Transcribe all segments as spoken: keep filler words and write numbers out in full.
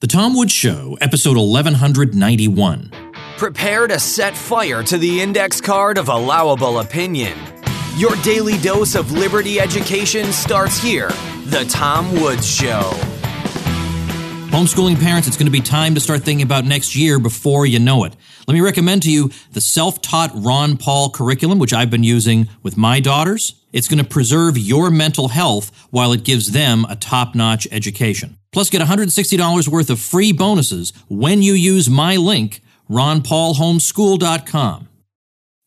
The Tom Woods Show, episode eleven ninety-one. Prepare to set fire to the index card of allowable opinion. Your daily dose of liberty education starts here. The Tom Woods Show. Homeschooling parents, it's going to be time to start thinking about next year before you know it. Let me recommend to you the self-taught Ron Paul curriculum, which I've been using with my daughters. It's going to preserve your mental health while it gives them a top-notch education. Plus, get one hundred sixty dollars worth of free bonuses when you use my link, ron paul homeschool dot com.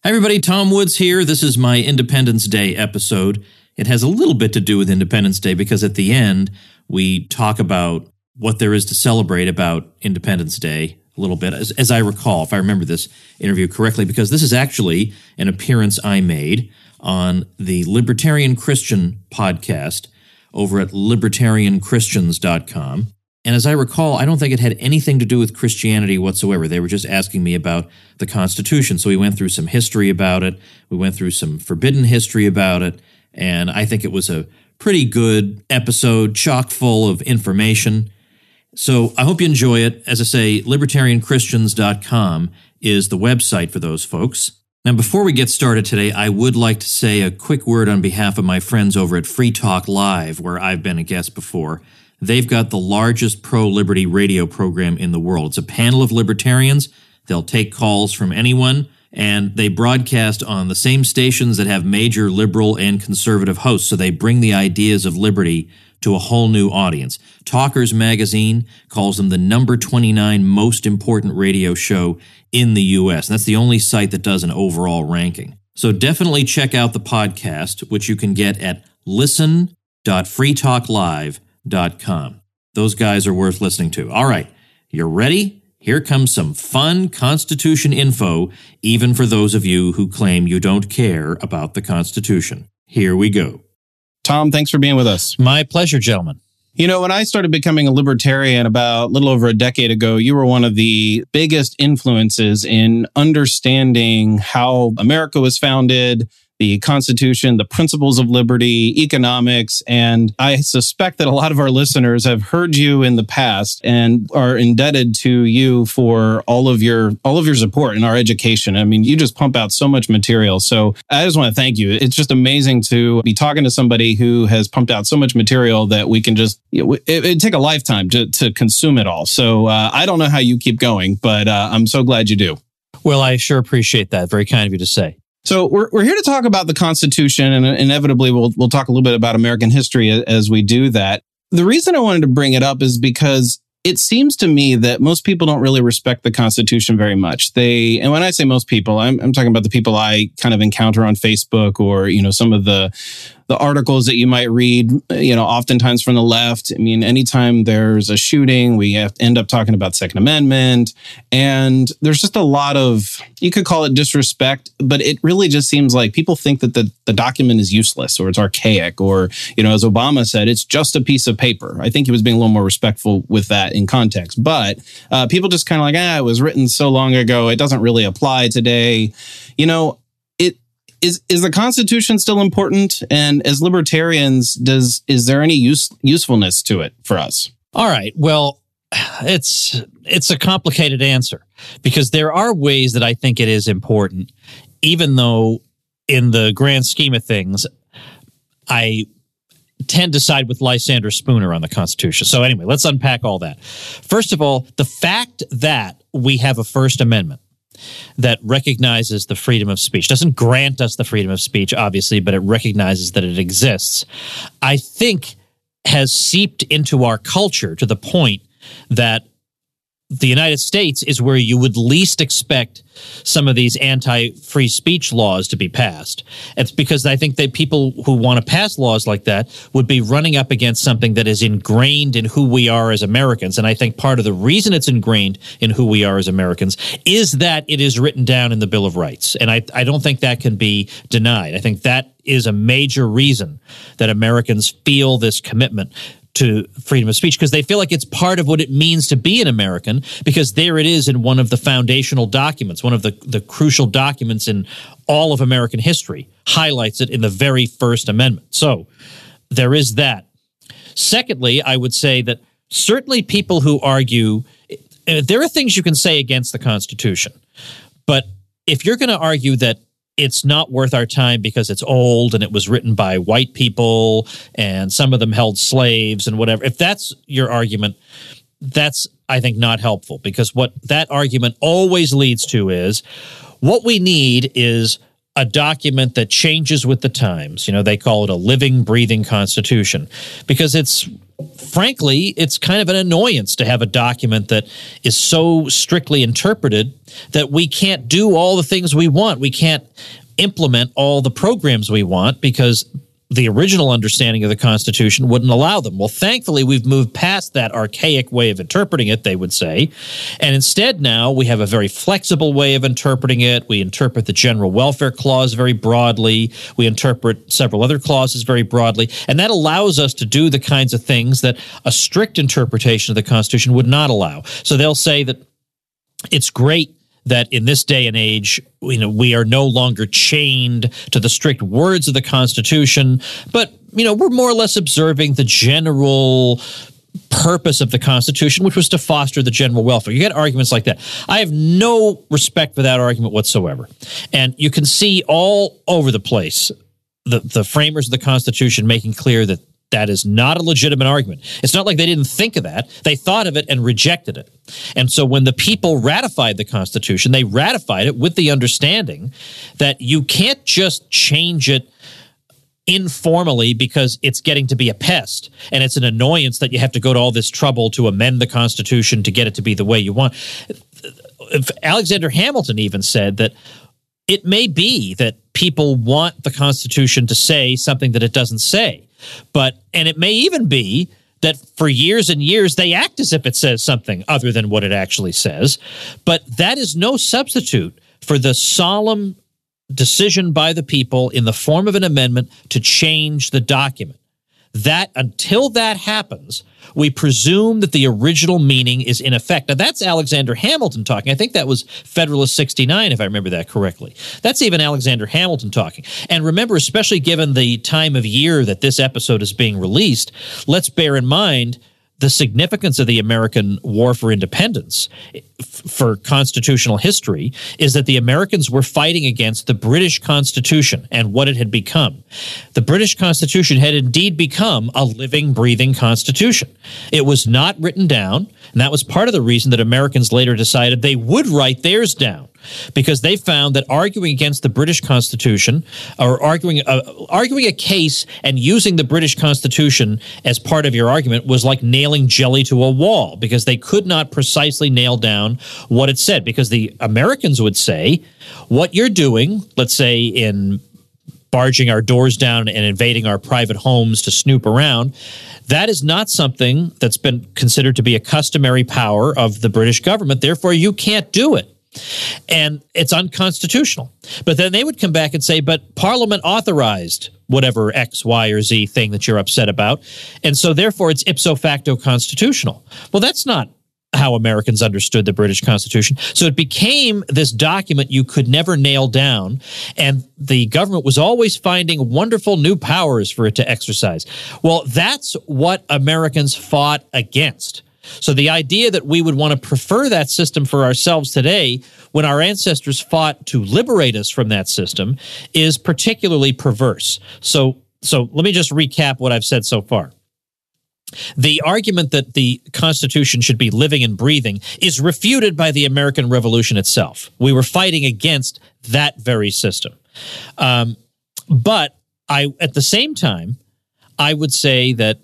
Hi, everybody. Tom Woods here. This is my Independence Day episode. It has a little bit to do with Independence Day because at the end, we talk about what there is to celebrate about Independence Day a little bit, as, as I recall, if I remember this interview correctly, because this is actually an appearance I made on the Libertarian Christian podcast over at libertarian christians dot com. And as I recall, I don't think it had anything to do with Christianity whatsoever. They were just asking me about the Constitution. So we went through some history about it. We went through some forbidden history about it. And I think it was a pretty good episode, chock full of information. So I hope you enjoy it. As I say, libertarian christians dot com is the website for those folks. Now, before we get started today, I would like to say a quick word on behalf of my friends over at Free Talk Live, where I've been a guest before. They've got the largest pro-liberty radio program in the world. It's a panel of libertarians. They'll take calls from anyone, and they broadcast on the same stations that have major liberal and conservative hosts, so they bring the ideas of liberty to a whole new audience. Talkers Magazine calls them the number twenty-nine most important radio show in the U S, and that's the only site that does an overall ranking. So definitely check out the podcast, which you can get at listen dot free talk live dot com. Those guys are worth listening to. All right, you're ready? Here comes some fun Constitution info, even for those of you who claim you don't care about the Constitution. Here we go. Tom, thanks for being with us. My pleasure, gentlemen. You know, when I started becoming a libertarian about a little over a decade ago, you were one of the biggest influences in understanding how America was founded, the Constitution, the principles of liberty, economics, and I suspect that a lot of our listeners have heard you in the past and are indebted to you for all of your all of your support in our education. I mean, you just pump out so much material. So I just want to thank you. It's just amazing to be talking to somebody who has pumped out so much material that we can just, it, it'd take a lifetime to, to consume it all. So uh, I don't know how you keep going, but uh, I'm so glad you do. Well, I sure appreciate that. Very kind of you to say. So we're we're here to talk about the Constitution, and inevitably we'll we'll talk a little bit about American history as we do that. The reason I wanted to bring it up is because it seems to me that most people don't really respect the Constitution very much. They, and when I say most people, I'm I'm talking about the people I kind of encounter on Facebook, or you know, some of the the articles that you might read, you know, oftentimes from the left. I mean, anytime there's a shooting, we have to end up talking about Second Amendment. And there's just a lot of, you could call it disrespect, but it really just seems like people think that the, the document is useless or it's archaic or, you know, as Obama said, it's just a piece of paper. I think he was being a little more respectful with that in context. But uh, people just kind of like, ah, it was written so long ago. It doesn't really apply today. You know, Is is the Constitution still important? And as libertarians, does is there any use, usefulness to it for us? All right. Well, it's it's a complicated answer because there are ways that I think it is important, even though in the grand scheme of things, I tend to side with Lysander Spooner on the Constitution. So anyway, let's unpack all that. First of all, the fact that we have a First Amendment that recognizes the freedom of speech. Doesn't grant us the freedom of speech, obviously, but it recognizes that it exists. I think has seeped into our culture to the point that the United States is where you would least expect some of these anti-free speech laws to be passed. It's because I think that people who want to pass laws like that would be running up against something that is ingrained in who we are as Americans. And I think part of the reason it's ingrained in who we are as Americans is that it is written down in the Bill of Rights. And I, I don't think that can be denied. I think that is a major reason that Americans feel this commitment to freedom of speech, because they feel like it's part of what it means to be an American, because there it is in one of the foundational documents, one of the, the crucial documents in all of American history, highlights it in the very First Amendment. So there is that. Secondly, I would say that certainly people who argue – there are things you can say against the Constitution, but if you're going to argue that it's not worth our time because it's old and it was written by white people and some of them held slaves and whatever, if that's your argument, that's, I think, not helpful, because what that argument always leads to is what we need is – a document that changes with the times. You know, they call it a living, breathing constitution, because it's, frankly, it's kind of an annoyance to have a document that is so strictly interpreted that we can't do all the things we want. We can't implement all the programs we want because the original understanding of the Constitution wouldn't allow them. Well, thankfully, we've moved past that archaic way of interpreting it, they would say, and instead now we have a very flexible way of interpreting it. We interpret the General Welfare Clause very broadly. We interpret several other clauses very broadly, and that allows us to do the kinds of things that a strict interpretation of the Constitution would not allow. So they'll say that it's great that in this day and age, you know, we are no longer chained to the strict words of the Constitution, but, you know, we're more or less observing the general purpose of the Constitution, which was to foster the general welfare. You get arguments like that. I have no respect for that argument whatsoever. And you can see all over the place the, the framers of the Constitution making clear that that is not a legitimate argument. It's not like they didn't think of that. They thought of it and rejected it. And so when the people ratified the Constitution, they ratified it with the understanding that you can't just change it informally because it's getting to be a pest and it's an annoyance that you have to go to all this trouble to amend the Constitution to get it to be the way you want. Alexander Hamilton even said that it may be that people want the Constitution to say something that it doesn't say. But and it may even be that for years and years they act as if it says something other than what it actually says. But that is no substitute for the solemn decision by the people in the form of an amendment to change the document. That until that happens, we presume that the original meaning is in effect. Now, that's Alexander Hamilton talking. I think that was Federalist sixty-nine, if I remember that correctly. That's even Alexander Hamilton talking. And remember, especially given the time of year that this episode is being released, let's bear in mind the significance of the American War for Independence for constitutional history is that the Americans were fighting against the British Constitution and what it had become. The British Constitution had indeed become a living, breathing Constitution. It was not written down, and that was part of the reason that Americans later decided they would write theirs down, because they found that arguing against the British Constitution or arguing uh, arguing a case and using the British Constitution as part of your argument was like nailing jelly to a wall, because they could not precisely nail down what it said. Because the Americans would say, what you're doing, let's say in barging our doors down and invading our private homes to snoop around, that is not something that's been considered to be a customary power of the British government. Therefore, you can't do it. And it's unconstitutional. But then they would come back and say, but Parliament authorized whatever X, Y, or Z thing that you're upset about, and so therefore it's ipso facto constitutional. Well, that's not how Americans understood the British Constitution. So it became this document you could never nail down, and the government was always finding wonderful new powers for it to exercise. Well, that's what Americans fought against. So the idea that we would want to prefer that system for ourselves today when our ancestors fought to liberate us from that system is particularly perverse. So, so let me just recap what I've said so far. The argument that the Constitution should be living and breathing is refuted by the American Revolution itself. We were fighting against that very system. Um, but I, at the same time, I would say that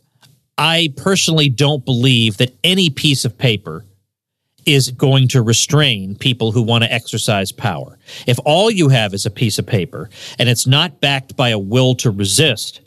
I personally don't believe that any piece of paper is going to restrain people who want to exercise power. If all you have is a piece of paper and it's not backed by a will to resist,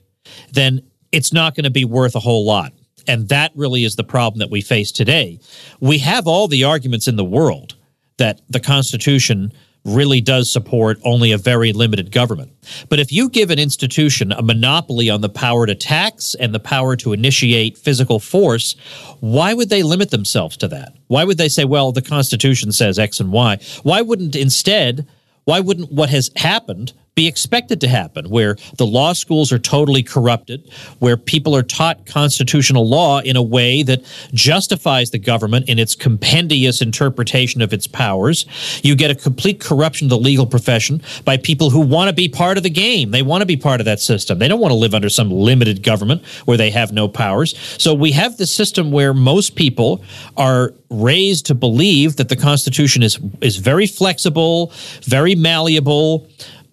then it's not going to be worth a whole lot. And that really is the problem that we face today. We have all the arguments in the world that the Constitution really does support only a very limited government. But if you give an institution a monopoly on the power to tax and the power to initiate physical force, why would they limit themselves to that? Why would they say, well, the Constitution says X and Y? Why wouldn't instead, why wouldn't what has happened be expected to happen, where the law schools are totally corrupted, where people are taught constitutional law in a way that justifies the government in its compendious interpretation of its powers. You get a complete corruption of the legal profession by people who want to be part of the game. They want to be part of that system. They don't want to live under some limited government where they have no powers. So we have this system where most people are raised to believe that the Constitution is, is very flexible, very malleable,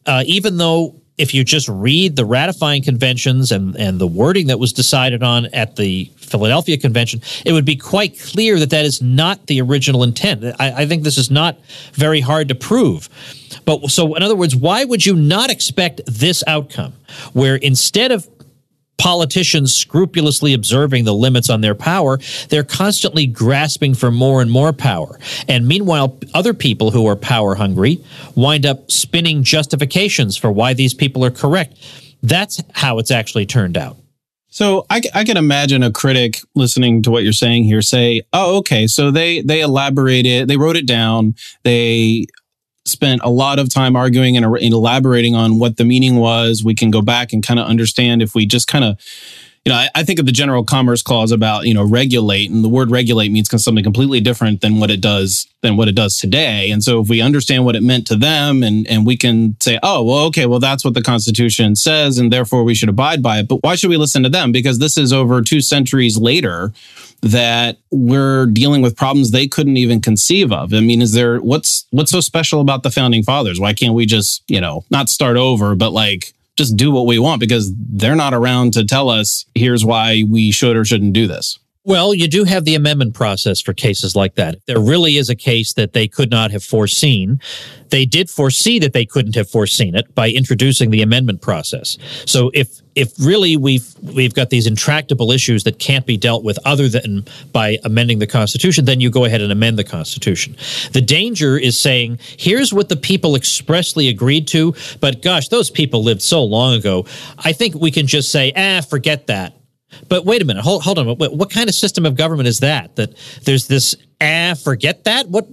Uh, even though if you just read the ratifying conventions and, and the wording that was decided on at the Philadelphia Convention, it would be quite clear that that is not the original intent. I, I think this is not very hard to prove. But so, in other words, why would you not expect this outcome, where instead of politicians scrupulously observing the limits on their power, they're constantly grasping for more and more power. And meanwhile, other people who are power hungry wind up spinning justifications for why these people are correct. That's how it's actually turned out. So I, I can imagine a critic listening to what you're saying here say, oh, okay, so they, they elaborated, they wrote it down, they spent a lot of time arguing and elaborating on what the meaning was. We can go back and kind of understand if we just kind of, you know, I, I think of the General Commerce Clause about, you know, regulate, and the word regulate means something completely different than what it does, than what it does today. And so if we understand what it meant to them, and, and we can say, oh, well, okay, well, that's what the Constitution says, and therefore we should abide by it. But why should we listen to them? Because this is over two centuries later that we're dealing with problems they couldn't even conceive of. I mean, is there, what's what's so special about the Founding Fathers? Why can't we just, you know, not start over, but like just do what we want, because they're not around to tell us here's why we should or shouldn't do this? Well, you do have the amendment process for cases like that. If there really is a case that they could not have foreseen, they did foresee that they couldn't have foreseen it by introducing the amendment process. So if if really we've we've got these intractable issues that can't be dealt with other than by amending the Constitution, then you go ahead and amend the Constitution. The danger is saying, here's what the people expressly agreed to, but gosh, those people lived so long ago. I think we can just say, ah, forget that. But wait a minute, hold hold on. What, what kind of system of government is that? That there's this, ah, forget that? What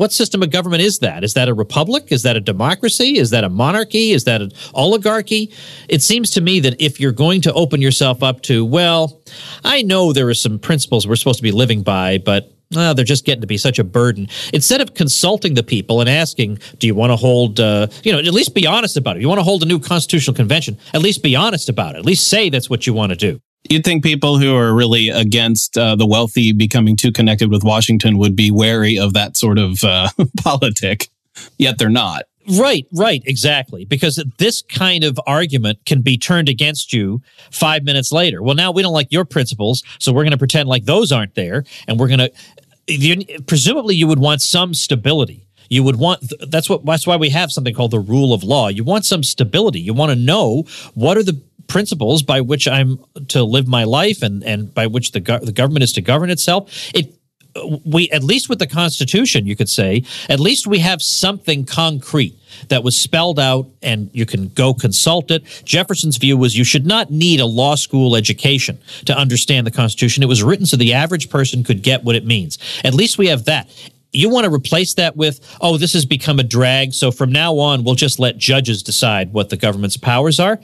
what system of government is that? Is that a republic? Is that a democracy? Is that a monarchy? Is that an oligarchy? It seems to me that if you're going to open yourself up to, well, I know there are some principles we're supposed to be living by, but oh, they're just getting to be such a burden. Instead of consulting the people and asking, do you want to hold, uh, you know, at least be honest about it. You want to hold a new constitutional convention, at least be honest about it. At least say that's what you want to do. You'd think people who are really against uh, the wealthy becoming too connected with Washington would be wary of that sort of uh, politic, yet they're not. Right, right, exactly. Because this kind of argument can be turned against you five minutes later. Well, now we don't like your principles, so we're going to pretend like those aren't there, and we're going to, presumably you would want some stability. You would want, that's what, that's why we have something called the rule of law. You want some stability. You want to know what are the principles by which I'm to live my life, and, and by which the go- the government is to govern itself. It we at least with the Constitution, you could say, at least we have something concrete that was spelled out, and you can go consult it. Jefferson's view was you should not need a law school education to understand the Constitution. It was written so the average person could get what it means. At least we have that. You want to replace that with, oh, this has become a drag, so from now on we'll just let judges decide what the government's powers are.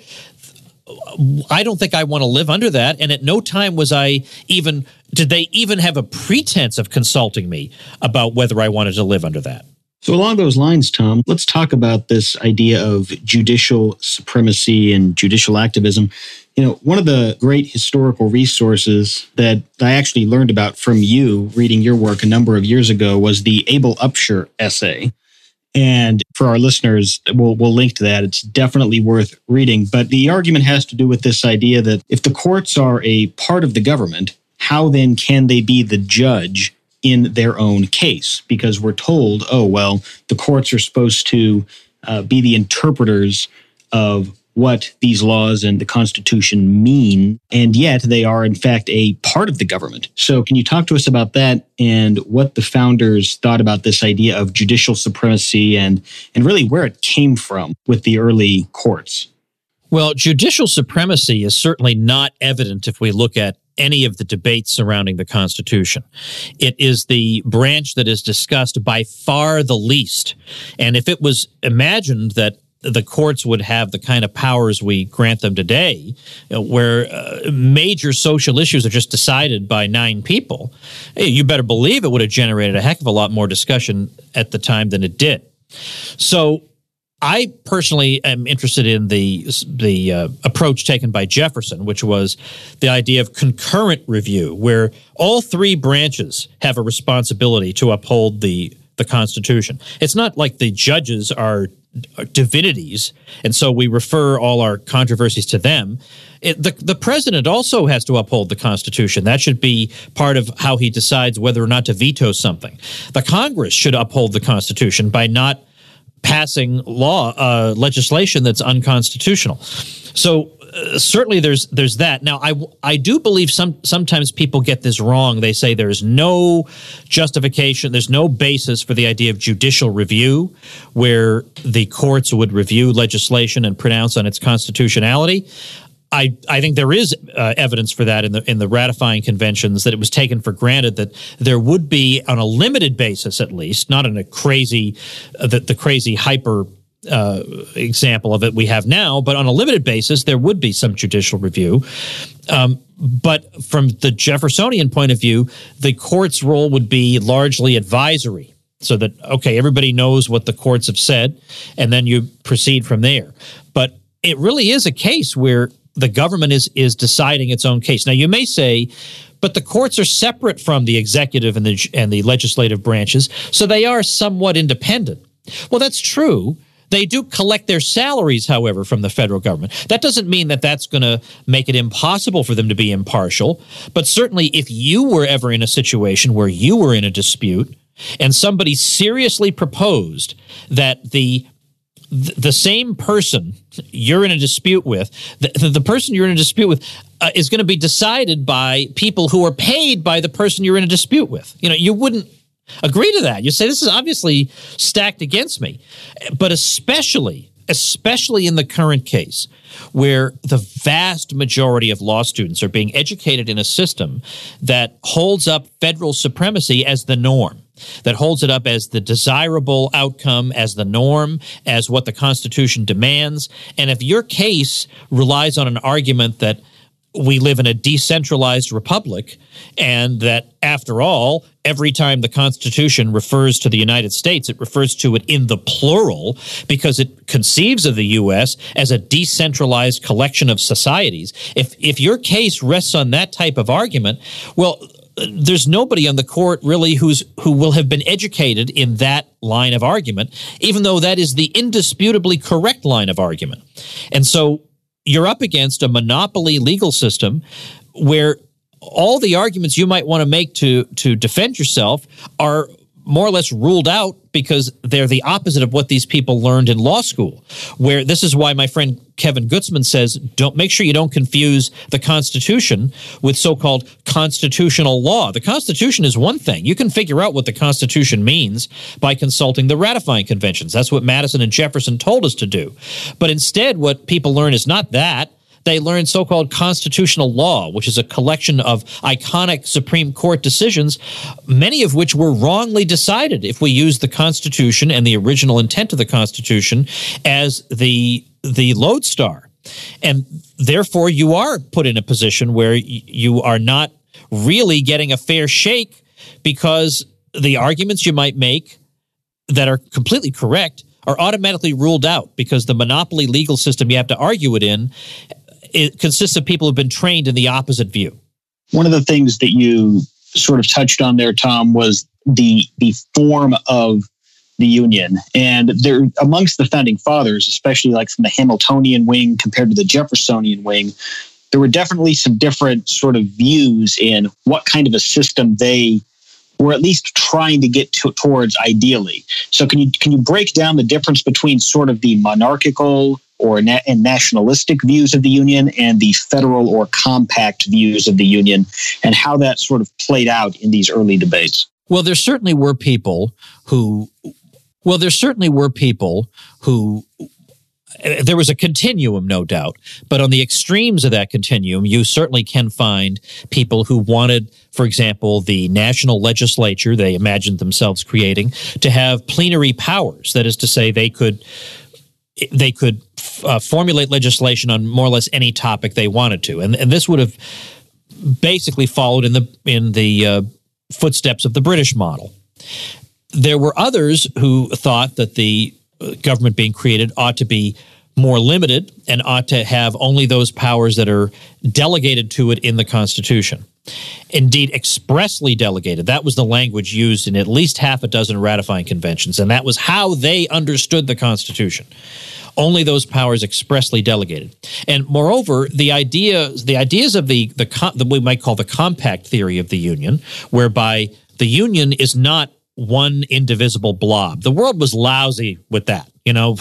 I don't think I want to live under that, and at no time was I even – did they even have a pretense of consulting me about whether I wanted to live under that? So along those lines, Tom, let's talk about this idea of judicial supremacy and judicial activism. You know, one of the great historical resources that I actually learned about from you reading your work a number of years ago was the Abel Upshur essay. And for our listeners, we'll, we'll link to that. It's definitely worth reading. But the argument has to do with this idea that if the courts are a part of the government, how then can they be the judge in their own case? Because we're told, oh, well, the courts are supposed to uh, be the interpreters of what these laws and the Constitution mean, and yet they are, in fact, a part of the government. So can you talk to us about that and what the founders thought about this idea of judicial supremacy and, and really where it came from with the early courts? Well, judicial supremacy is certainly not evident if we look at any of the debates surrounding the Constitution. It is the branch that is discussed by far the least. And if it was imagined that the courts would have the kind of powers we grant them today, where uh, major social issues are just decided by nine people. You better believe it would have generated a heck of a lot more discussion at the time than it did. So I personally am interested in the the uh, approach taken by Jefferson, which was the idea of concurrent review, where all three branches have a responsibility to uphold the the Constitution. It's not like the judges are divinities, and so we refer all our controversies to them. It, the, the president also has to uphold the Constitution. That should be part of how he decides whether or not to veto something. The Congress should uphold the Constitution by not passing law uh, legislation that's unconstitutional. So uh, certainly there's there's that. Now, I, I do believe some sometimes people get this wrong. They say there's no justification, there's no basis for the idea of judicial review, where the courts would review legislation and pronounce on its constitutionality. I, I think there is uh, evidence for that in the in the ratifying conventions, that it was taken for granted that there would be, on a limited basis at least, not in a crazy uh, – the, the crazy hyper uh, example of it we have now, but on a limited basis there would be some judicial review. Um, but from the Jeffersonian point of view, the court's role would be largely advisory, so that, okay, everybody knows what the courts have said, and then you proceed from there. But it really is a case where – the government is is deciding its own case. Now, you may say, but the courts are separate from the executive and the and the legislative branches, so they are somewhat independent. Well, that's true. They do collect their salaries, however, from the federal government. That doesn't mean that that's going to make it impossible for them to be impartial, but certainly if you were ever in a situation where you were in a dispute and somebody seriously proposed that the the same person you're in a dispute with, the, the person you're in a dispute with uh, is going to be decided by people who are paid by the person you're in a dispute with. You know, you wouldn't agree to that. You say, this is obviously stacked against me. But especially, especially in the current case, where the vast majority of law students are being educated in a system that holds up federal supremacy as the norm, that holds it up as the desirable outcome, as the norm, as what the Constitution demands. And if your case relies on an argument that we live in a decentralized republic and that, after all, every time the Constitution refers to the United States, it refers to it in the plural because it conceives of the U S as a decentralized collection of societies. If, if your case rests on that type of argument, well, there's nobody on the court really who's who will have been educated in that line of argument, even though that is the indisputably correct line of argument. And so you're up against a monopoly legal system where all the arguments you might want to make to to defend yourself are more or less ruled out because they're the opposite of what these people learned in law school, where this is why my friend Kevin Gutzman says, don't make sure you don't confuse the Constitution with so-called constitutional law. The Constitution is one thing. You can figure out what the Constitution means by consulting the ratifying conventions. That's what Madison and Jefferson told us to do. But instead, what people learn is not that. They learn so-called constitutional law, which is a collection of iconic Supreme Court decisions, many of which were wrongly decided if we use the Constitution and the original intent of the Constitution as the the lodestar. And therefore, you are put in a position where you are not really getting a fair shake, because the arguments you might make that are completely correct are automatically ruled out because the monopoly legal system you have to argue it in it consists of people who have been trained in the opposite view. One of the things that you sort of touched on there, Tom, was the the form of the Union. And there, amongst the founding fathers, especially like from the Hamiltonian wing compared to the Jeffersonian wing, there were definitely some different sort of views in what kind of a system they were at least trying to get to, towards ideally. So can you can you break down the difference between sort of the monarchical or na- and nationalistic views of the Union and the federal or compact views of the Union, and how that sort of played out in these early debates? Well, there certainly were people who, well, there certainly were people who, there was a continuum, no doubt, but on the extremes of that continuum, you certainly can find people who wanted, for example, the national legislature they imagined themselves creating to have plenary powers. That is to say, they could they could uh, formulate legislation on more or less any topic they wanted to, and and this would have basically followed in the in the uh, footsteps of the British model. There were others who thought that the government being created ought to be more limited and ought to have only those powers that are delegated to it in the Constitution. Indeed, expressly delegated. That was the language used in at least half a dozen ratifying conventions, and that was how they understood the Constitution. Only those powers expressly delegated. And moreover, the idea, the ideas of the, the that we might call the compact theory of the Union, whereby the Union is not one indivisible blob. The world was lousy with that. You know,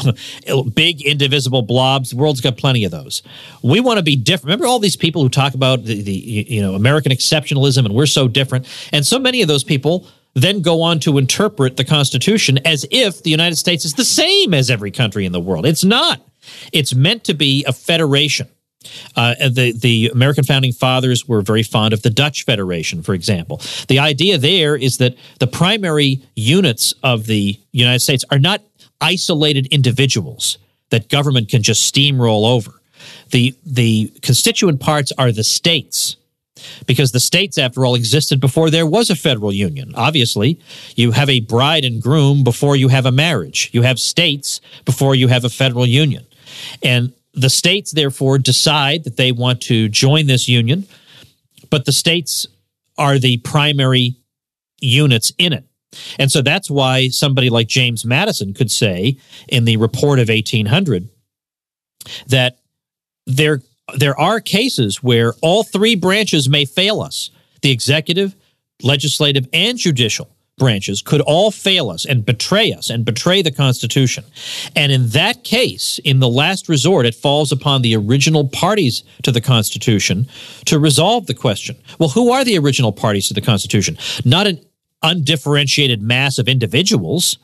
big indivisible blobs. The world's got plenty of those. We want to be different. Remember all these people who talk about the, the you know, American exceptionalism and we're so different. And so many of those people then go on to interpret the Constitution as if the United States is the same as every country in the world. It's not. It's meant to be a federation. Uh, the, the American Founding Fathers were very fond of the Dutch Federation, for example. The idea there is that the primary units of the United States are not isolated individuals that government can just steamroll over. The, the constituent parts are the states, because the states, after all, existed before there was a federal union. Obviously, you have a bride and groom before you have a marriage. You have states before you have a federal union. And the states, therefore, decide that they want to join this union, but the states are the primary units in it. And so that's why somebody like James Madison could say in the Report of eighteen hundred that there, there are cases where all three branches may fail us. The executive, legislative, and judicial branches could all fail us and betray us and betray the Constitution. And in that case, in the last resort, it falls upon the original parties to the Constitution to resolve the question. Well, who are the original parties to the Constitution? Not an undifferentiated mass of individuals,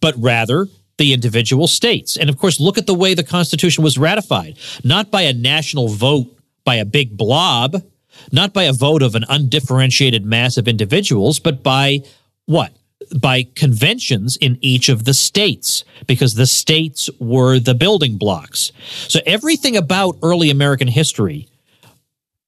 but rather the individual states. And of course, look at the way the Constitution was ratified, not by a national vote, by a big blob, not by a vote of an undifferentiated mass of individuals, but by what? By conventions in each of the states, because the states were the building blocks. So everything about early American history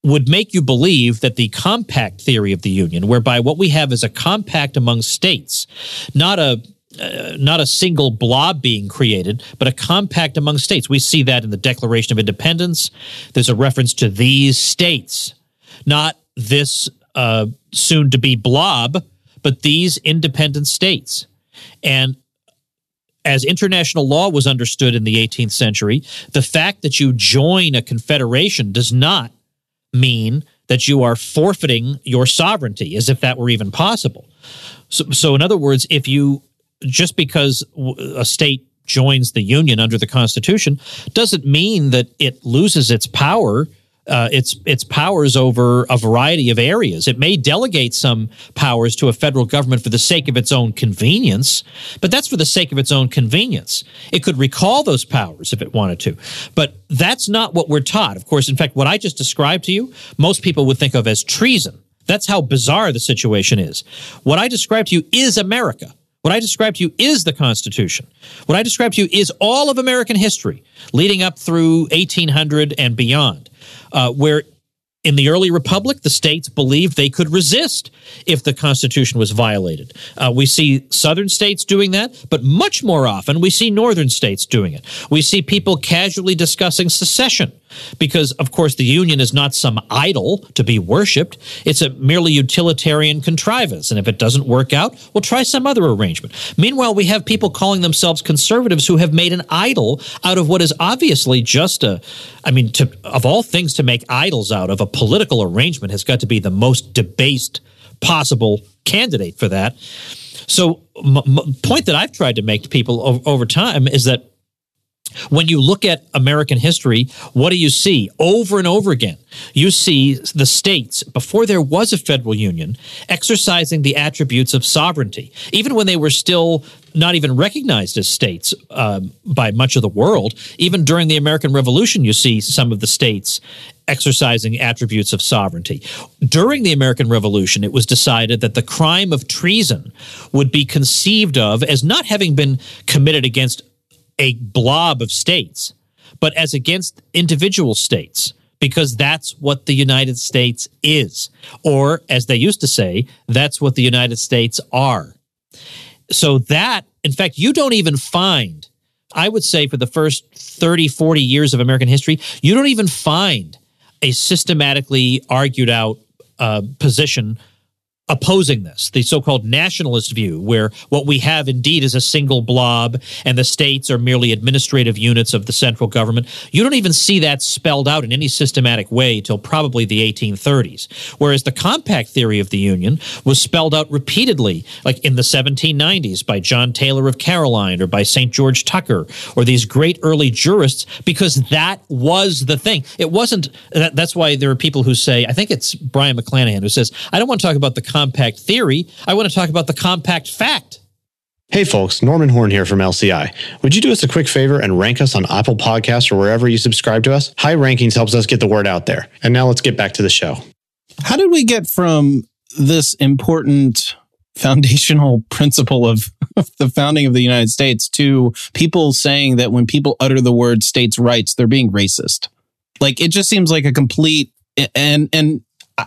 would make you believe that the compact theory of the Union, whereby what we have is a compact among states, not a uh, not a single blob being created, but a compact among states. We see that in the Declaration of Independence. There's a reference to these states, not this uh, soon-to-be blob, but these independent states. And as international law was understood in the eighteenth century, the fact that you join a confederation does not mean that you are forfeiting your sovereignty, as if that were even possible. So, so in other words, if you just because a state joins the Union under the Constitution doesn't mean that it loses its power, uh, its its powers over a variety of areas. It may delegate some powers to a federal government for the sake of its own convenience, but that's for the sake of its own convenience. It could recall those powers if it wanted to, but that's not what we're taught. Of course, in fact, what I just described to you, most people would think of as treason. That's how bizarre the situation is. What I described to you is America. What I described to you is the Constitution. What I described to you is all of American history, leading up through eighteen hundred and beyond, uh, where in the early republic, the states believed they could resist if the Constitution was violated. Uh, we see southern states doing that, but much more often we see northern states doing it. We see people casually discussing secession because, of course, the Union is not some idol to be worshipped. It's a merely utilitarian contrivance, and if it doesn't work out, we'll try some other arrangement. Meanwhile, we have people calling themselves conservatives who have made an idol out of what is obviously just a, I mean, to, of all things to make idols out of, a political arrangement has got to be the most debased possible candidate for that. So m- m- point that I've tried to make to people o- over time is that when you look at American history, what do you see over and over again? You see the states, before there was a federal union, exercising the attributes of sovereignty. Even when they were still not even recognized as states um, by much of the world, even during the American Revolution, you see some of the states exercising attributes of sovereignty. During the American Revolution, it was decided that the crime of treason would be conceived of as not having been committed against a blob of states, but as against individual states, because that's what the United States is, or as they used to say, that's what the United States are. So that, in fact, you don't even find, I would say for the first thirty, forty years of American history, you don't even find a systematically argued out uh, position opposing this, the so-called nationalist view, where what we have indeed is a single blob and the states are merely administrative units of the central government. You don't even see that spelled out in any systematic way till probably the eighteen thirties, whereas the compact theory of the Union was spelled out repeatedly, like in the seventeen nineties by John Taylor of Caroline or by Saint George Tucker or these great early jurists, because that was the thing. It wasn't that, – that's why there are people who say – I think it's Brian McClanahan who says, I don't want to talk about the – compact theory. I want to talk about the compact fact. Hey folks, Norman Horn here from L C I. Would you do us a quick favor and rank us on Apple Podcasts or wherever you subscribe to us? High rankings helps us get the word out there. And now let's get back to the show. How did we get from this important foundational principle of, of the founding of the United States to people saying that when people utter the word states' rights, they're being racist? Like, it just seems like a complete, and, and,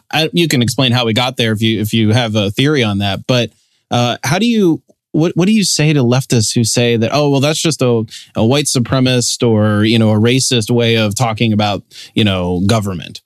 I, you can explain how we got there if you if you have a theory on that. But uh, how do you what what do you say to leftists who say that, oh, well, that's just a, a white supremacist or, you know, a racist way of talking about, you know, government?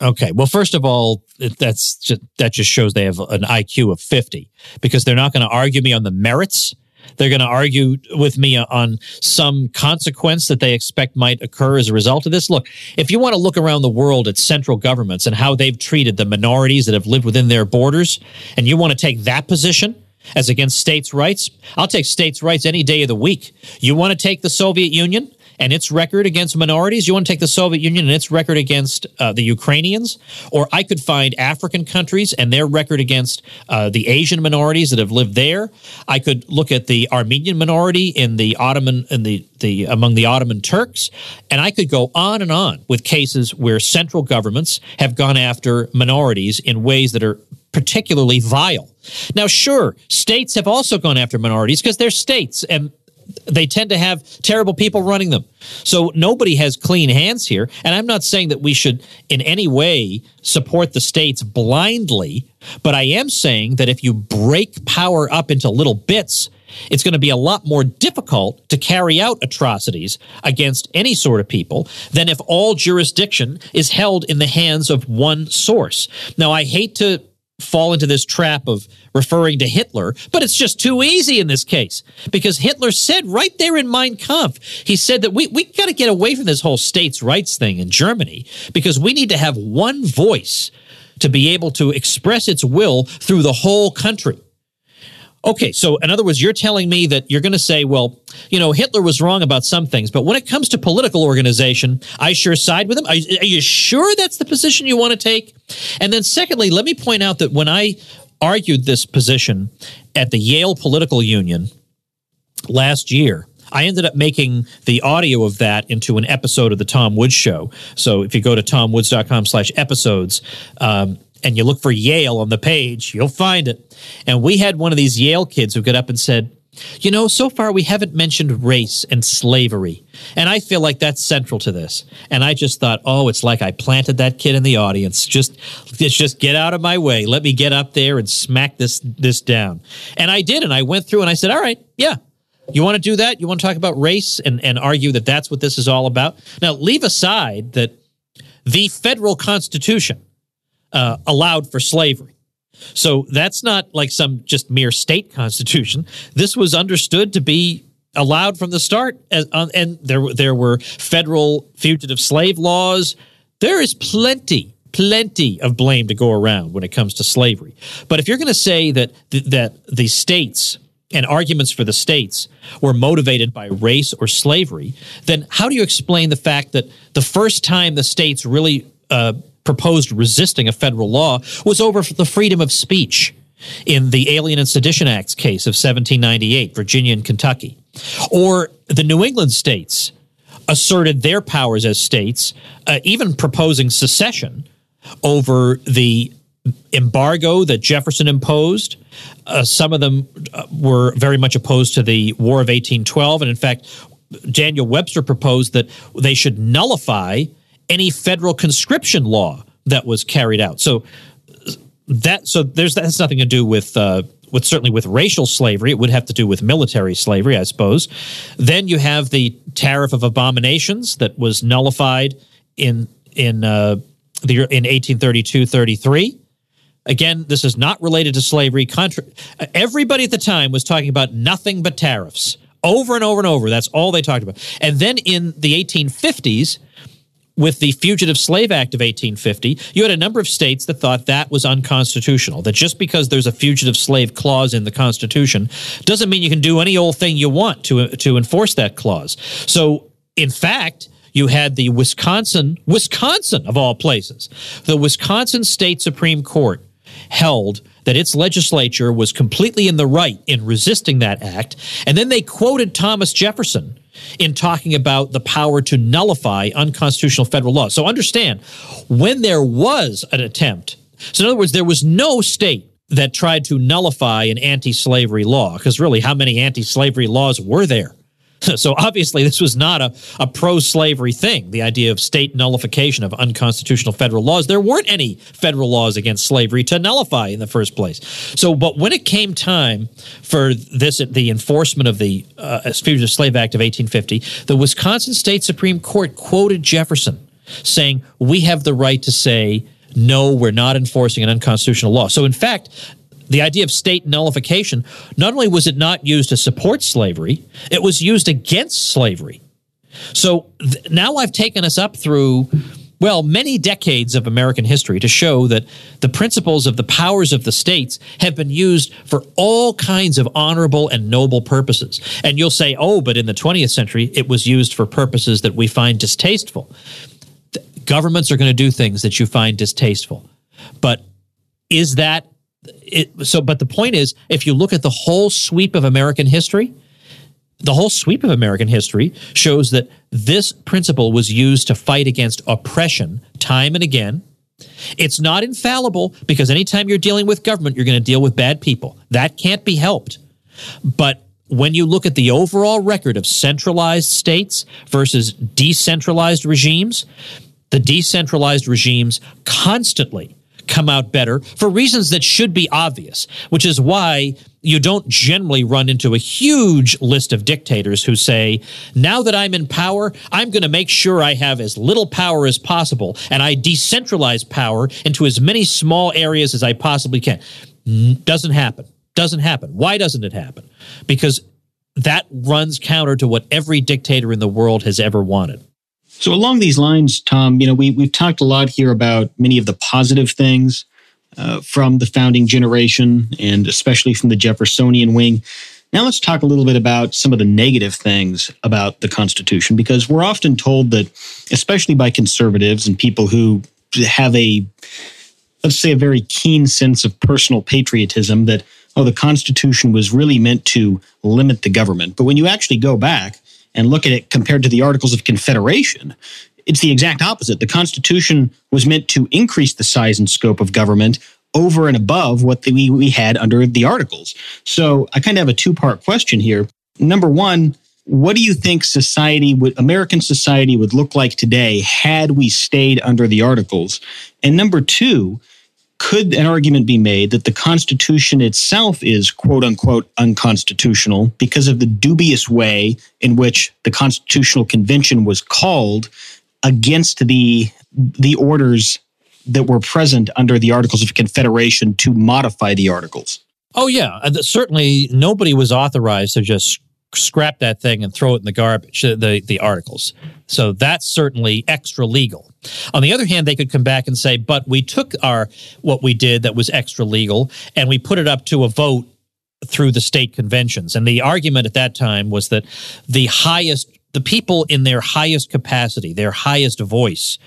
Okay, well, first of all, that's just, that just shows they have an I Q of fifty, because they're not going to argue me on the merits. They're going to argue with me on some consequence that they expect might occur as a result of this. Look, if you want to look around the world at central governments and how they've treated the minorities that have lived within their borders, and you want to take that position as against states' rights, I'll take states' rights any day of the week. You want to take the Soviet Union and its record against minorities? You want to take the Soviet Union and its record against uh, the Ukrainians? Or I could find African countries and their record against uh, the Asian minorities that have lived there. I could look at the Armenian minority in the Ottoman, in the, the among the Ottoman Turks, and I could go on and on with cases where central governments have gone after minorities in ways that are particularly vile. Now, sure, states have also gone after minorities because they're states, and they tend to have terrible people running them. So nobody has clean hands here. And I'm not saying that we should in any way support the states blindly, but I am saying that if you break power up into little bits, it's going to be a lot more difficult to carry out atrocities against any sort of people than if all jurisdiction is held in the hands of one source. Now, I hate to fall into this trap of referring to Hitler, but it's just too easy in this case, because Hitler said right there in Mein Kampf, he said that we we got to get away from this whole states' rights thing in Germany, because we need to have one voice to be able to express its will through the whole country. Okay, so in other words, you're telling me that you're going to say, well, you know, Hitler was wrong about some things, but when it comes to political organization, I sure side with him. Are, are you sure that's the position you want to take? And then secondly, let me point out that when I argued this position at the Yale Political Union last year, I ended up making the audio of that into an episode of the Tom Woods Show. So if you go to Tom Woods dot com slash episodes, um, and you look for Yale on the page, you'll find it. And we had one of these Yale kids who got up and said, you know, so far we haven't mentioned race and slavery, and I feel like that's central to this. And I just thought, oh, it's like I planted that kid in the audience. Just, just get out of my way. Let me get up there and smack this this down. And I did, and I went through and I said, all right, yeah, you want to do that? You want to talk about race and, and argue that that's what this is all about? Now, leave aside that the federal Constitution Uh, allowed for slavery. So that's not like some just mere state constitution. This was understood to be allowed from the start, as, uh, and there, there were federal fugitive slave laws. There is plenty, plenty of blame to go around when it comes to slavery. But if you're going to say that th- that the states and arguments for the states were motivated by race or slavery, then how do you explain the fact that the first time the states really uh, proposed resisting a federal law was over the freedom of speech in the Alien and Sedition Acts case of seventeen ninety-eight, Virginia and Kentucky? Or the New England states asserted their powers as states, uh, even proposing secession over the embargo that Jefferson imposed. Uh, some of them were very much opposed to the War of eighteen twelve, and in fact Daniel Webster proposed that they should nullify any federal conscription law that was carried out. So that so there's that's nothing to do with uh, with certainly with racial slavery. It would have to do with military slavery, I suppose. Then you have the Tariff of Abominations that was nullified in in uh, the in eighteen thirty-two thirty-three. Again, this is not related to slavery. Contra- Everybody at the time was talking about nothing but tariffs over and over and over. That's all they talked about. And then in the eighteen fifties, with the Fugitive Slave Act of eighteen fifty, you had a number of states that thought that was unconstitutional, that just because there's a fugitive slave clause in the Constitution doesn't mean you can do any old thing you want to, to enforce that clause. So, in fact, you had the Wisconsin, Wisconsin of all places, the Wisconsin State Supreme Court held that its legislature was completely in the right in resisting that act, and then they quoted Thomas Jefferson in talking about the power to nullify unconstitutional federal law. So understand, when there was an attempt, so in other words, there was no state that tried to nullify an anti-slavery law, because really, how many anti-slavery laws were there? So obviously, this was not a, a pro-slavery thing, the idea of state nullification of unconstitutional federal laws. There weren't any federal laws against slavery to nullify in the first place. So, but when it came time for this, the enforcement of the uh, Fugitive Slave Act of eighteen fifty, the Wisconsin State Supreme Court quoted Jefferson, saying, we have the right to say, no, we're not enforcing an unconstitutional law. So in fact, the idea of state nullification, not only was it not used to support slavery, it was used against slavery. So th- now I've taken us up through, well, many decades of American history to show that the principles of the powers of the states have been used for all kinds of honorable and noble purposes. And you'll say, oh, but in the twentieth century, it was used for purposes that we find distasteful. The governments are going to do things that you find distasteful. But is that It, so, but the point is, if you look at the whole sweep of American history, the whole sweep of American history shows that this principle was used to fight against oppression time and again. It's not infallible, because anytime you're dealing with government, you're going to deal with bad people. That can't be helped. But when you look at the overall record of centralized states versus decentralized regimes, the decentralized regimes constantly come out better for reasons that should be obvious, which is why you don't generally run into a huge list of dictators who say, now that I'm in power, I'm going to make sure I have as little power as possible, and I decentralize power into as many small areas as I possibly can. Doesn't happen. Doesn't happen. Why doesn't it happen? Because that runs counter to what every dictator in the world has ever wanted. So along these lines, Tom, you know, we, we've talked a lot here about many of the positive things uh, from the founding generation, and especially from the Jeffersonian wing. Now let's talk a little bit about some of the negative things about the Constitution, because we're often told that, especially by conservatives and people who have a, let's say, a very keen sense of personal patriotism, that, oh, the Constitution was really meant to limit the government. But when you actually go back and look at it compared to the Articles of Confederation, it's the exact opposite. The Constitution was meant to increase the size and scope of government over and above what the, we, we had under the Articles. So I kind of have a two-part question here. Number one, what do you think society would, American society would look like today had we stayed under the Articles? And number two, could an argument be made that the Constitution itself is, quote unquote, unconstitutional because of the dubious way in which the Constitutional Convention was called against the the orders that were present under the Articles of Confederation to modify the Articles? Oh, yeah. Certainly nobody was authorized to just scrap that thing and throw it in the garbage, the, the Articles. So that's certainly extra legal. On the other hand, they could come back and say, but we took our what we did that was extra legal and we put it up to a vote through the state conventions. And the argument at that time was that the highest, the people in their highest capacity, their highest voice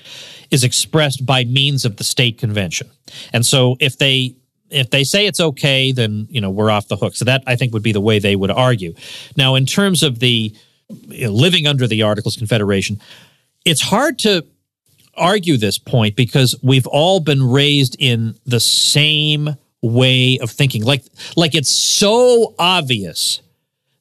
is expressed by means of the state convention. And so if they If they say it's okay, then, you know, we're off the hook. So that, I think, would be the way they would argue. Now, in terms of the you know, living under the Articles of Confederation, it's hard to argue this point because we've all been raised in the same way of thinking. Like, like it's so obvious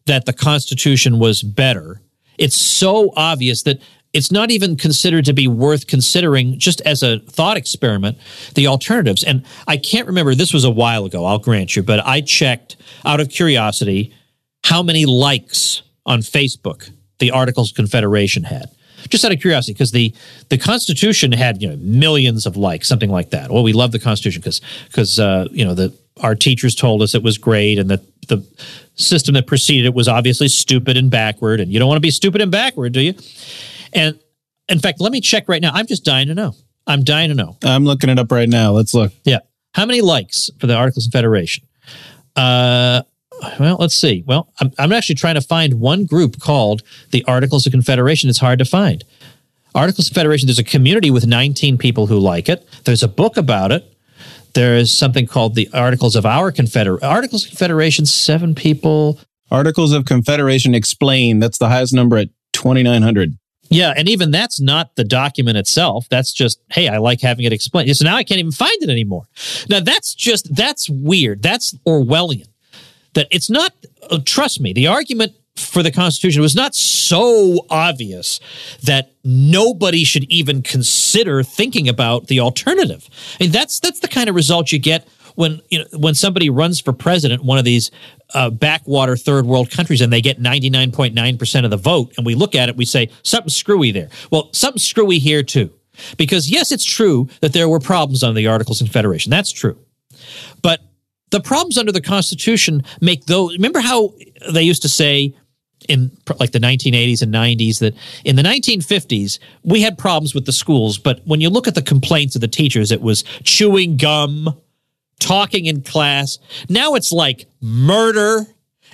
that the Constitution was better It's so obvious that it's not even considered to be worth considering just as a thought experiment, the alternatives. And I can't remember, this was a while ago, I'll grant you, but I checked out of curiosity how many likes on Facebook the Articles of Confederation had. Just out of curiosity, because the, the Constitution had, you know, millions of likes, something like that. Well, we love the Constitution because because uh, you know, the our teachers told us it was great, and that the system that preceded it was obviously stupid and backward, and you don't want to be stupid and backward, do you? And in fact, let me check right now. I'm just dying to know. I'm dying to know. I'm looking it up right now. Let's look. Yeah. How many likes for the Articles of Confederation? Uh, well, let's see. Well, I'm, I'm actually trying to find one group called the Articles of Confederation. It's hard to find. Articles of Confederation, there's a community with nineteen people who like it. There's a book about it. There is something called the Articles of Our Confederation. Articles of Confederation, seven people. Articles of Confederation Explain. That's the highest number at twenty-nine hundred. Yeah, and even that's not the document itself. That's just, hey, I like having it explained. So now I can't even find it anymore. Now, that's just, that's weird. That's Orwellian. That it's not, uh, trust me, the argument for the Constitution was not so obvious that nobody should even consider thinking about the alternative. I mean, that's that's the kind of result you get when, you know, when somebody runs for president, one of these uh, backwater third world countries, and they get ninety-nine point nine percent of the vote, and we look at it, we say, something screwy there. Well, something screwy here too. Because yes, it's true that there were problems under the Articles of Confederation. That's true. But the problems under the Constitution make those, remember how they used to say in like the nineteen eighties and nineties that in the nineteen fifties, we had problems with the schools, but when you look at the complaints of the teachers, it was chewing gum, talking in class. Now it's like murder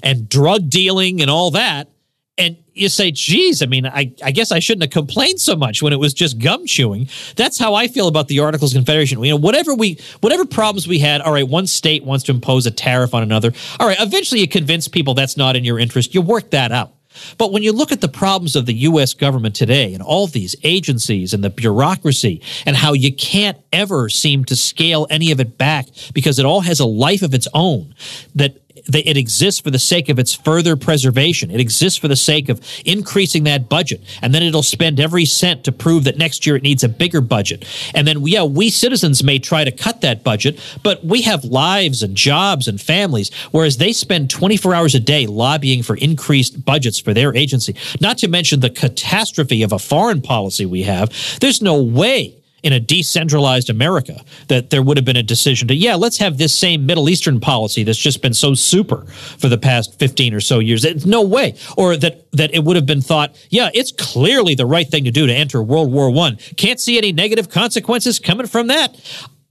and drug dealing and all that. And you say, geez, I mean, I, I guess I shouldn't have complained so much when it was just gum chewing. That's how I feel about the Articles of Confederation. You know, whatever we, whatever problems we had, all right, one state wants to impose a tariff on another. All right, eventually you convince people that's not in your interest. You work that out. But when you look at the problems of the U S government today and all these agencies and the bureaucracy and how you can't ever seem to scale any of it back because it all has a life of its own, that it exists for the sake of its further preservation. It exists for the sake of increasing that budget, and then it'll spend every cent to prove that next year it needs a bigger budget. And then, yeah, we citizens may try to cut that budget, but we have lives and jobs and families, whereas they spend twenty-four hours a day lobbying for increased budgets for their agency, not to mention the catastrophe of a foreign policy we have. There's no way in a decentralized America that there would have been a decision to, yeah, let's have this same Middle Eastern policy that's just been so super for the past fifteen or so years. It's no way. Or that that it would have been thought, yeah, it's clearly the right thing to do to enter World War One. Can't see any negative consequences coming from that.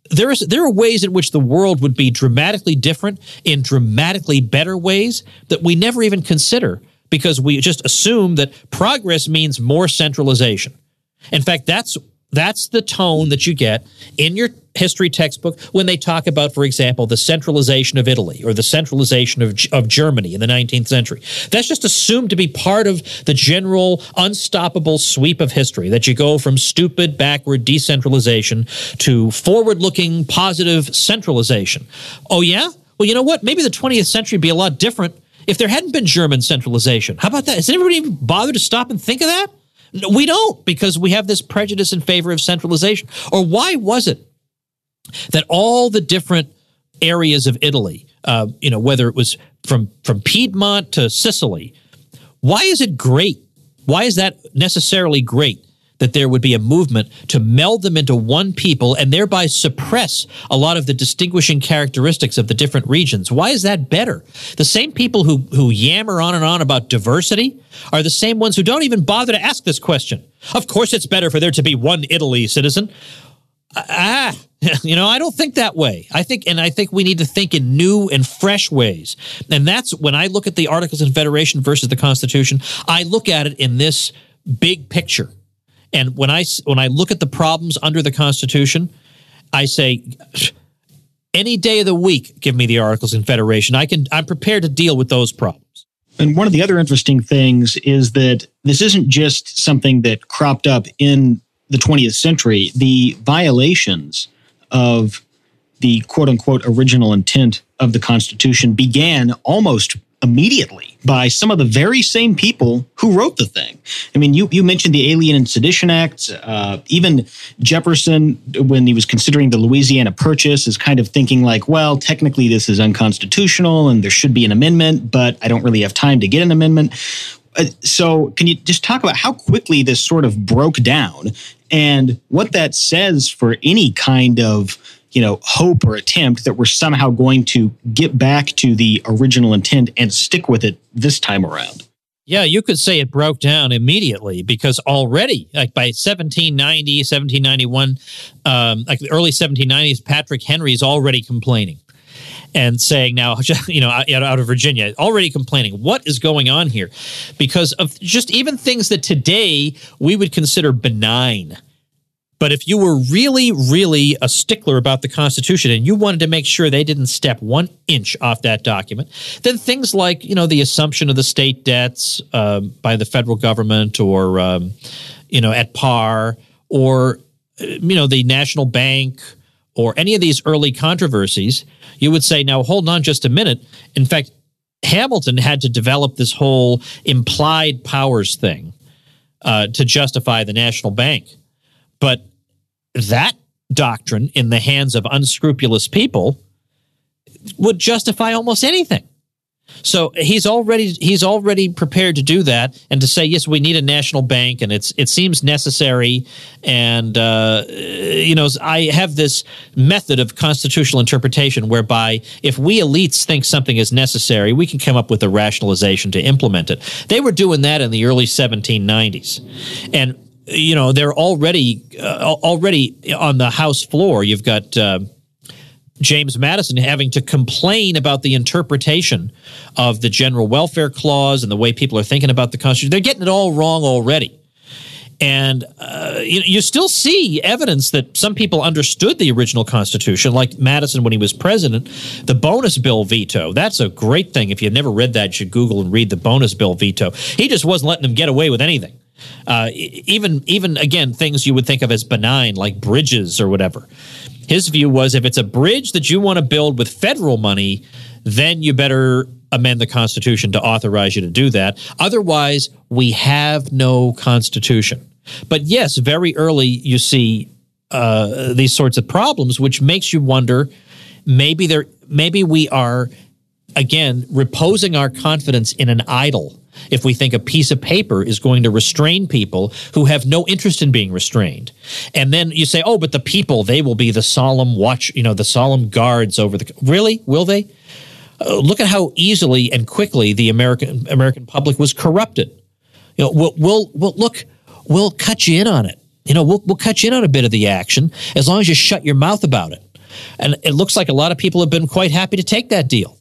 There is there are ways in which the world would be dramatically different in dramatically better ways that we never even consider because we just assume that progress means more centralization. In fact, that's That's the tone that you get in your history textbook when they talk about, for example, the centralization of Italy or the centralization of, of Germany in the nineteenth century. That's just assumed to be part of the general unstoppable sweep of history, that you go from stupid, backward decentralization to forward-looking, positive centralization. Oh, yeah? Well, you know what? Maybe the twentieth century would be a lot different if there hadn't been German centralization. How about that? Has anybody even bothered to stop and think of that? We don't, because we have this prejudice in favor of centralization. Or why was it that all the different areas of Italy, uh, you know, whether it was from, from Piedmont to Sicily, why is it great? Why is that necessarily great that there would be a movement to meld them into one people and thereby suppress a lot of the distinguishing characteristics of the different regions? Why is that better? The same people who, who yammer on and on about diversity are the same ones who don't even bother to ask this question. Of course it's better for there to be one Italy, citizen. Ah, you know, I don't think that way. I think, and I think we need to think in new and fresh ways. And that's when I look at the Articles of Confederation versus the Constitution, I look at it in this big picture. And when I, when I look at the problems under the Constitution, I say, any day of the week, give me the Articles of Confederation. I can, I'm prepared to deal with those problems. And one of the other interesting things is that this isn't just something that cropped up in the twentieth century. The violations of the quote-unquote original intent of the Constitution began almost immediately by some of the very same people who wrote the thing. I mean, you you mentioned the Alien and Sedition Acts. Uh, even Jefferson, when he was considering the Louisiana Purchase, is kind of thinking like, well, technically this is unconstitutional and there should be an amendment, but I don't really have time to get an amendment. Uh, so can you just talk about how quickly this sort of broke down and what that says for any kind of, you know, hope or attempt that we're somehow going to get back to the original intent and stick with it this time around? Yeah, you could say it broke down immediately because already, like by seventeen ninety, seventeen ninety-one, um, like the early seventeen nineties, Patrick Henry is already complaining and saying now, you know, out of Virginia, already complaining, what is going on here? Because of just even things that today we would consider benign. But if you were really, really a stickler about the Constitution and you wanted to make sure they didn't step one inch off that document, then things like, you know, the assumption of the state debts um, by the federal government or, um, you know, at par or, you know, the national bank or any of these early controversies, you would say, now, hold on just a minute. In fact, Hamilton had to develop this whole implied powers thing uh, to justify the national bank. But that doctrine in the hands of unscrupulous people would justify almost anything. So he's already he's already prepared to do that and to say, yes, we need a national bank, and it's it seems necessary. And, uh, you know, I have this method of constitutional interpretation whereby if we elites think something is necessary, we can come up with a rationalization to implement it. They were doing that in the early seventeen nineties. And you know, they're already uh, already on the House floor. You've got uh, James Madison having to complain about the interpretation of the General Welfare Clause and the way people are thinking about the Constitution. They're getting it all wrong already. And uh, you, you still see evidence that some people understood the original Constitution, like Madison when he was president. The bonus bill veto, that's a great thing. If you've never read that, you should Google and read the bonus bill veto. He just wasn't letting them get away with anything. Uh, even, even again, things you would think of as benign, like bridges or whatever. His view was if it's a bridge that you want to build with federal money, then you better amend the Constitution to authorize you to do that. Otherwise, we have no Constitution. But yes, very early you see uh, these sorts of problems, which makes you wonder, maybe there, maybe we are, again, reposing our confidence in an idol. If we think a piece of paper is going to restrain people who have no interest in being restrained. And then you say, oh, but the people, they will be the solemn watch, you know, the solemn guards over the – really? Will they? Uh, look at how easily and quickly the American American public was corrupted. You know, we'll, we'll, we'll – look, we'll cut you in on it. You know, we'll, we'll cut you in on a bit of the action as long as you shut your mouth about it. And it looks like a lot of people have been quite happy to take that deal.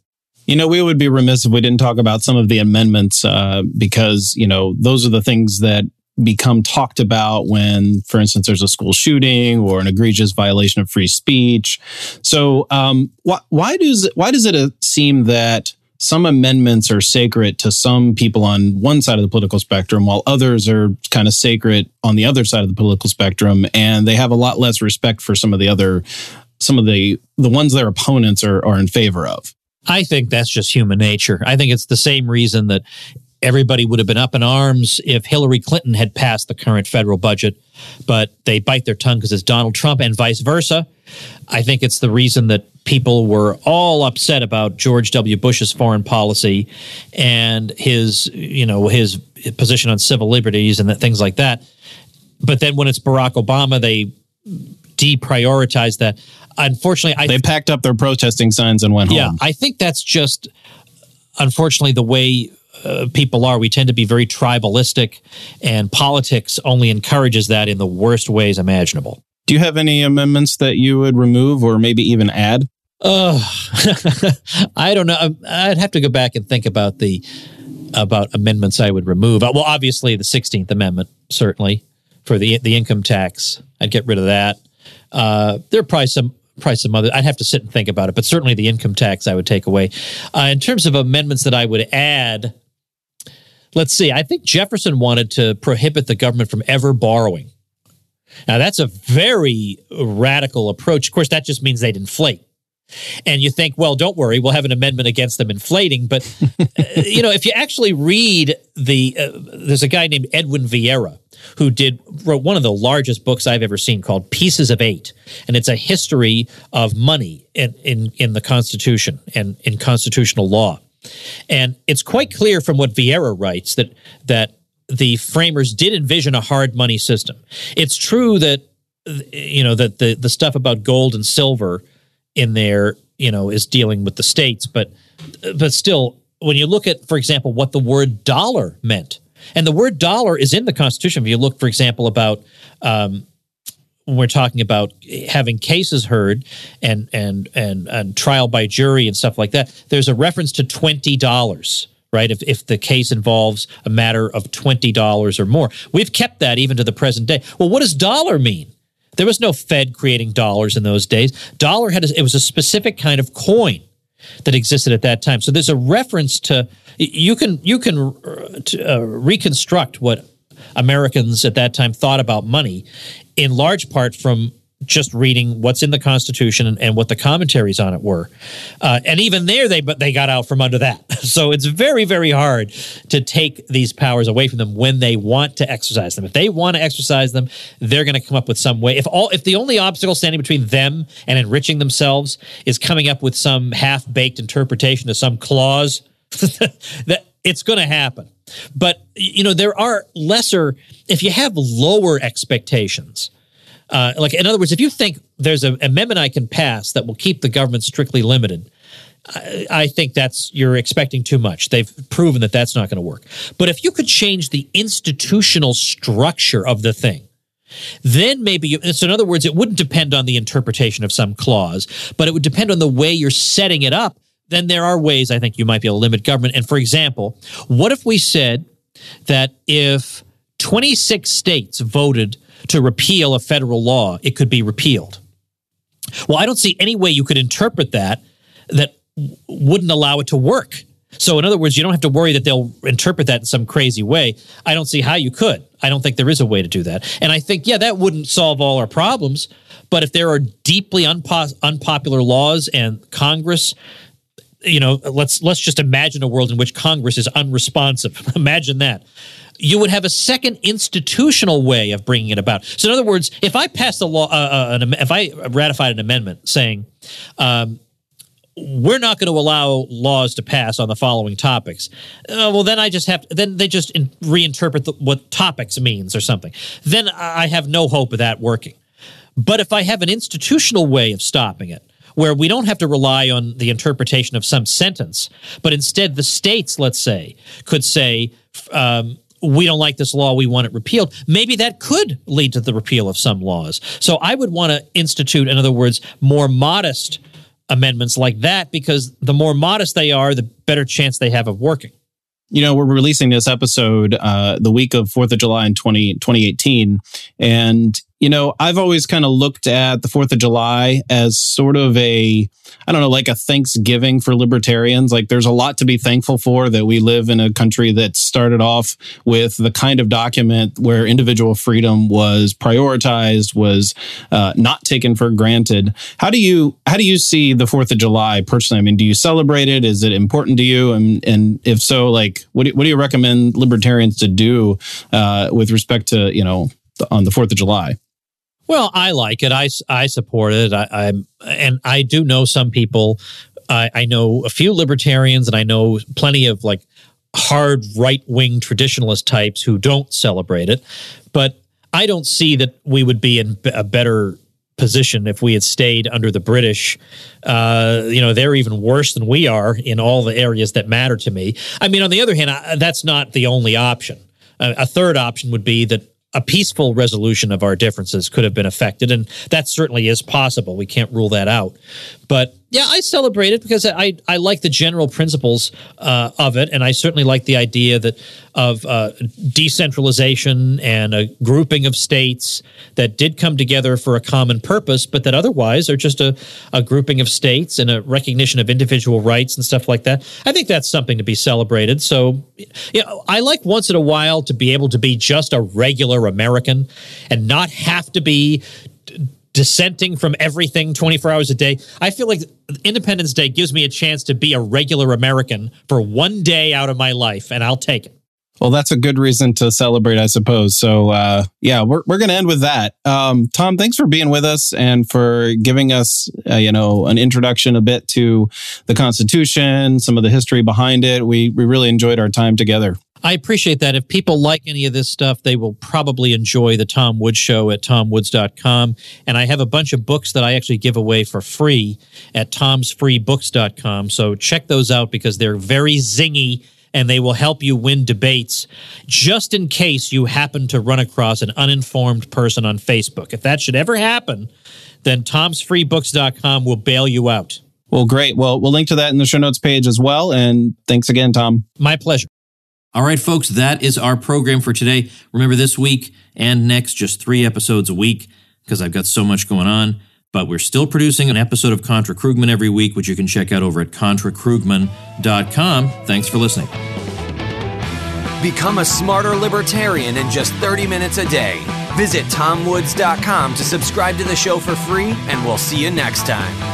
You know, we would be remiss if we didn't talk about some of the amendments uh, because, you know, those are the things that become talked about when, for instance, there's a school shooting or an egregious violation of free speech. So um, why, why does why does it seem that some amendments are sacred to some people on one side of the political spectrum while others are kind of sacred on the other side of the political spectrum, and they have a lot less respect for some of the other some of the the ones their opponents are are in favor of? I think that's just human nature. I think it's the same reason that everybody would have been up in arms if Hillary Clinton had passed the current federal budget, but they bite their tongue because it's Donald Trump and vice versa. I think it's the reason that people were all upset about George W. Bush's foreign policy and his, you know, his position on civil liberties and things like that. But then when it's Barack Obama, they deprioritize that. Unfortunately, I they th- packed up their protesting signs and went yeah, home. Yeah, I think that's just, unfortunately, the way uh, people are. We tend to be very tribalistic, and politics only encourages that in the worst ways imaginable. Do you have any amendments that you would remove or maybe even add? Oh, I don't know. I'd have to go back and think about the about amendments I would remove. Well, obviously, the sixteenth Amendment, certainly, for the the income tax. I'd get rid of that. Uh, there are probably some... Probably some other. I'd have to sit and think about it, but certainly the income tax I would take away. Uh, in terms of amendments that I would add, let's see. I think Jefferson wanted to prohibit the government from ever borrowing. Now, that's a very radical approach. Of course, that just means they'd inflate. And you think, well, don't worry, we'll have an amendment against them inflating. But, you know, if you actually read the, uh, there's a guy named Edwin Vieira who did wrote one of the largest books I've ever seen called Pieces of Eight. And it's a history of money in, in, in the Constitution and in constitutional law. And it's quite clear from what Vieira writes that that the framers did envision a hard money system. It's true that, you know, that the, the stuff about gold and silver in there, you know, is dealing with the states, but but still, when you look at, for example, what the word dollar meant, and the word dollar is in the Constitution. If you look, for example, about um, when we're talking about having cases heard and and and and trial by jury and stuff like that, there's a reference to twenty dollars. Right, if if the case involves a matter of twenty dollars or more. We've kept that even to the present day. Well, what does dollar mean? There was no Fed creating dollars in those days. Dollar had a, it was a specific kind of coin that existed at that time. So there's a reference to you can you can uh, reconstruct what Americans at that time thought about money in large part from just reading what's in the Constitution and, and what the commentaries on it were. Uh, and even there, they but they got out from under that. So it's very, very hard to take these powers away from them when they want to exercise them. If they want to exercise them, they're going to come up with some way. If all, if the only obstacle standing between them and enriching themselves is coming up with some half-baked interpretation of some clause, that it's going to happen. But, you know, there are lesser, if you have lower expectations, Uh, like, in other words, if you think there's an amendment I can pass that will keep the government strictly limited, I, I think that's you're expecting too much. They've proven that that's not going to work. But if you could change the institutional structure of the thing, then maybe you, so in other words, it wouldn't depend on the interpretation of some clause, but it would depend on the way you're setting it up. Then there are ways I think you might be able to limit government. And for example, what if we said that if twenty-six states voted to repeal a federal law, it could be repealed? Well, I don't see any way you could interpret that that wouldn't allow it to work. So in other words, you don't have to worry that they'll interpret that in some crazy way. I don't see how you could. I don't think there is a way to do that. And I think, yeah, that wouldn't solve all our problems. But if there are deeply unpo- unpopular laws and Congress, you know, let's let's just imagine a world in which Congress is unresponsive. Imagine that. You would have a second institutional way of bringing it about. So, in other words, if I passed a law, uh, an, if I ratified an amendment saying um, we're not going to allow laws to pass on the following topics, uh, well, then I just have to, then they just in, reinterpret the, what topics means or something. Then I have no hope of that working. But if I have an institutional way of stopping it, where we don't have to rely on the interpretation of some sentence, but instead the states, let's say, could say, um, we don't like this law, we want it repealed, maybe that could lead to the repeal of some laws. So I would want to institute, in other words, more modest amendments like that, because the more modest they are, the better chance they have of working. You know, we're releasing this episode uh, the week of fourth of July in twenty, twenty eighteen. And, you know, I've always kind of looked at the fourth of July as sort of a, I don't know, like a Thanksgiving for libertarians. Like, there's a lot to be thankful for that we live in a country that started off with the kind of document where individual freedom was prioritized, was uh, not taken for granted. How do you how do you see the fourth of July personally? I mean, do you celebrate it? Is it important to you? And and if so, like, What do, what do you recommend libertarians to do uh, with respect to, you know, on the fourth of July? Well, I like it. I, I support it. I, I'm and I do know some people. I, I know a few libertarians, and I know plenty of like hard right-wing traditionalist types who don't celebrate it. But I don't see that we would be in a better position if we had stayed under the British. Uh, you know, they're even worse than we are in all the areas that matter to me. I mean, on the other hand, I, that's not the only option. Uh, a third option would be that a peaceful resolution of our differences could have been affected, and that certainly is possible. We can't rule that out. But yeah, I celebrate it because I I like the general principles uh, of it, and I certainly like the idea that of uh, decentralization and a grouping of states that did come together for a common purpose, but that otherwise are just a, a grouping of states and a recognition of individual rights and stuff like that. I think that's something to be celebrated. So, you know, I like once in a while to be able to be just a regular American and not have to be dissenting from everything twenty-four hours a day. I feel like Independence Day gives me a chance to be a regular American for one day out of my life, and I'll take it. Well, that's a good reason to celebrate, I suppose. So, uh, yeah, we're we're going to end with that. Um, Tom, thanks for being with us and for giving us, uh, you know, an introduction a bit to the Constitution, some of the history behind it. We we really enjoyed our time together. I appreciate that. If people like any of this stuff, they will probably enjoy the Tom Woods Show at Tom Woods dot com. And I have a bunch of books that I actually give away for free at Toms Free Books dot com. So check those out because they're very zingy, and they will help you win debates just in case you happen to run across an uninformed person on Facebook. If that should ever happen, then Toms Free Books dot com will bail you out. Well, great. Well, we'll link to that in the show notes page as well. And thanks again, Tom. My pleasure. All right, folks, that is our program for today. Remember, this week and next, just three episodes a week because I've got so much going on. But we're still producing an episode of Contra Krugman every week, which you can check out over at Contra Krugman dot com. Thanks for listening. Become a smarter libertarian in just thirty minutes a day. Visit Tom Woods dot com to subscribe to the show for free, and we'll see you next time.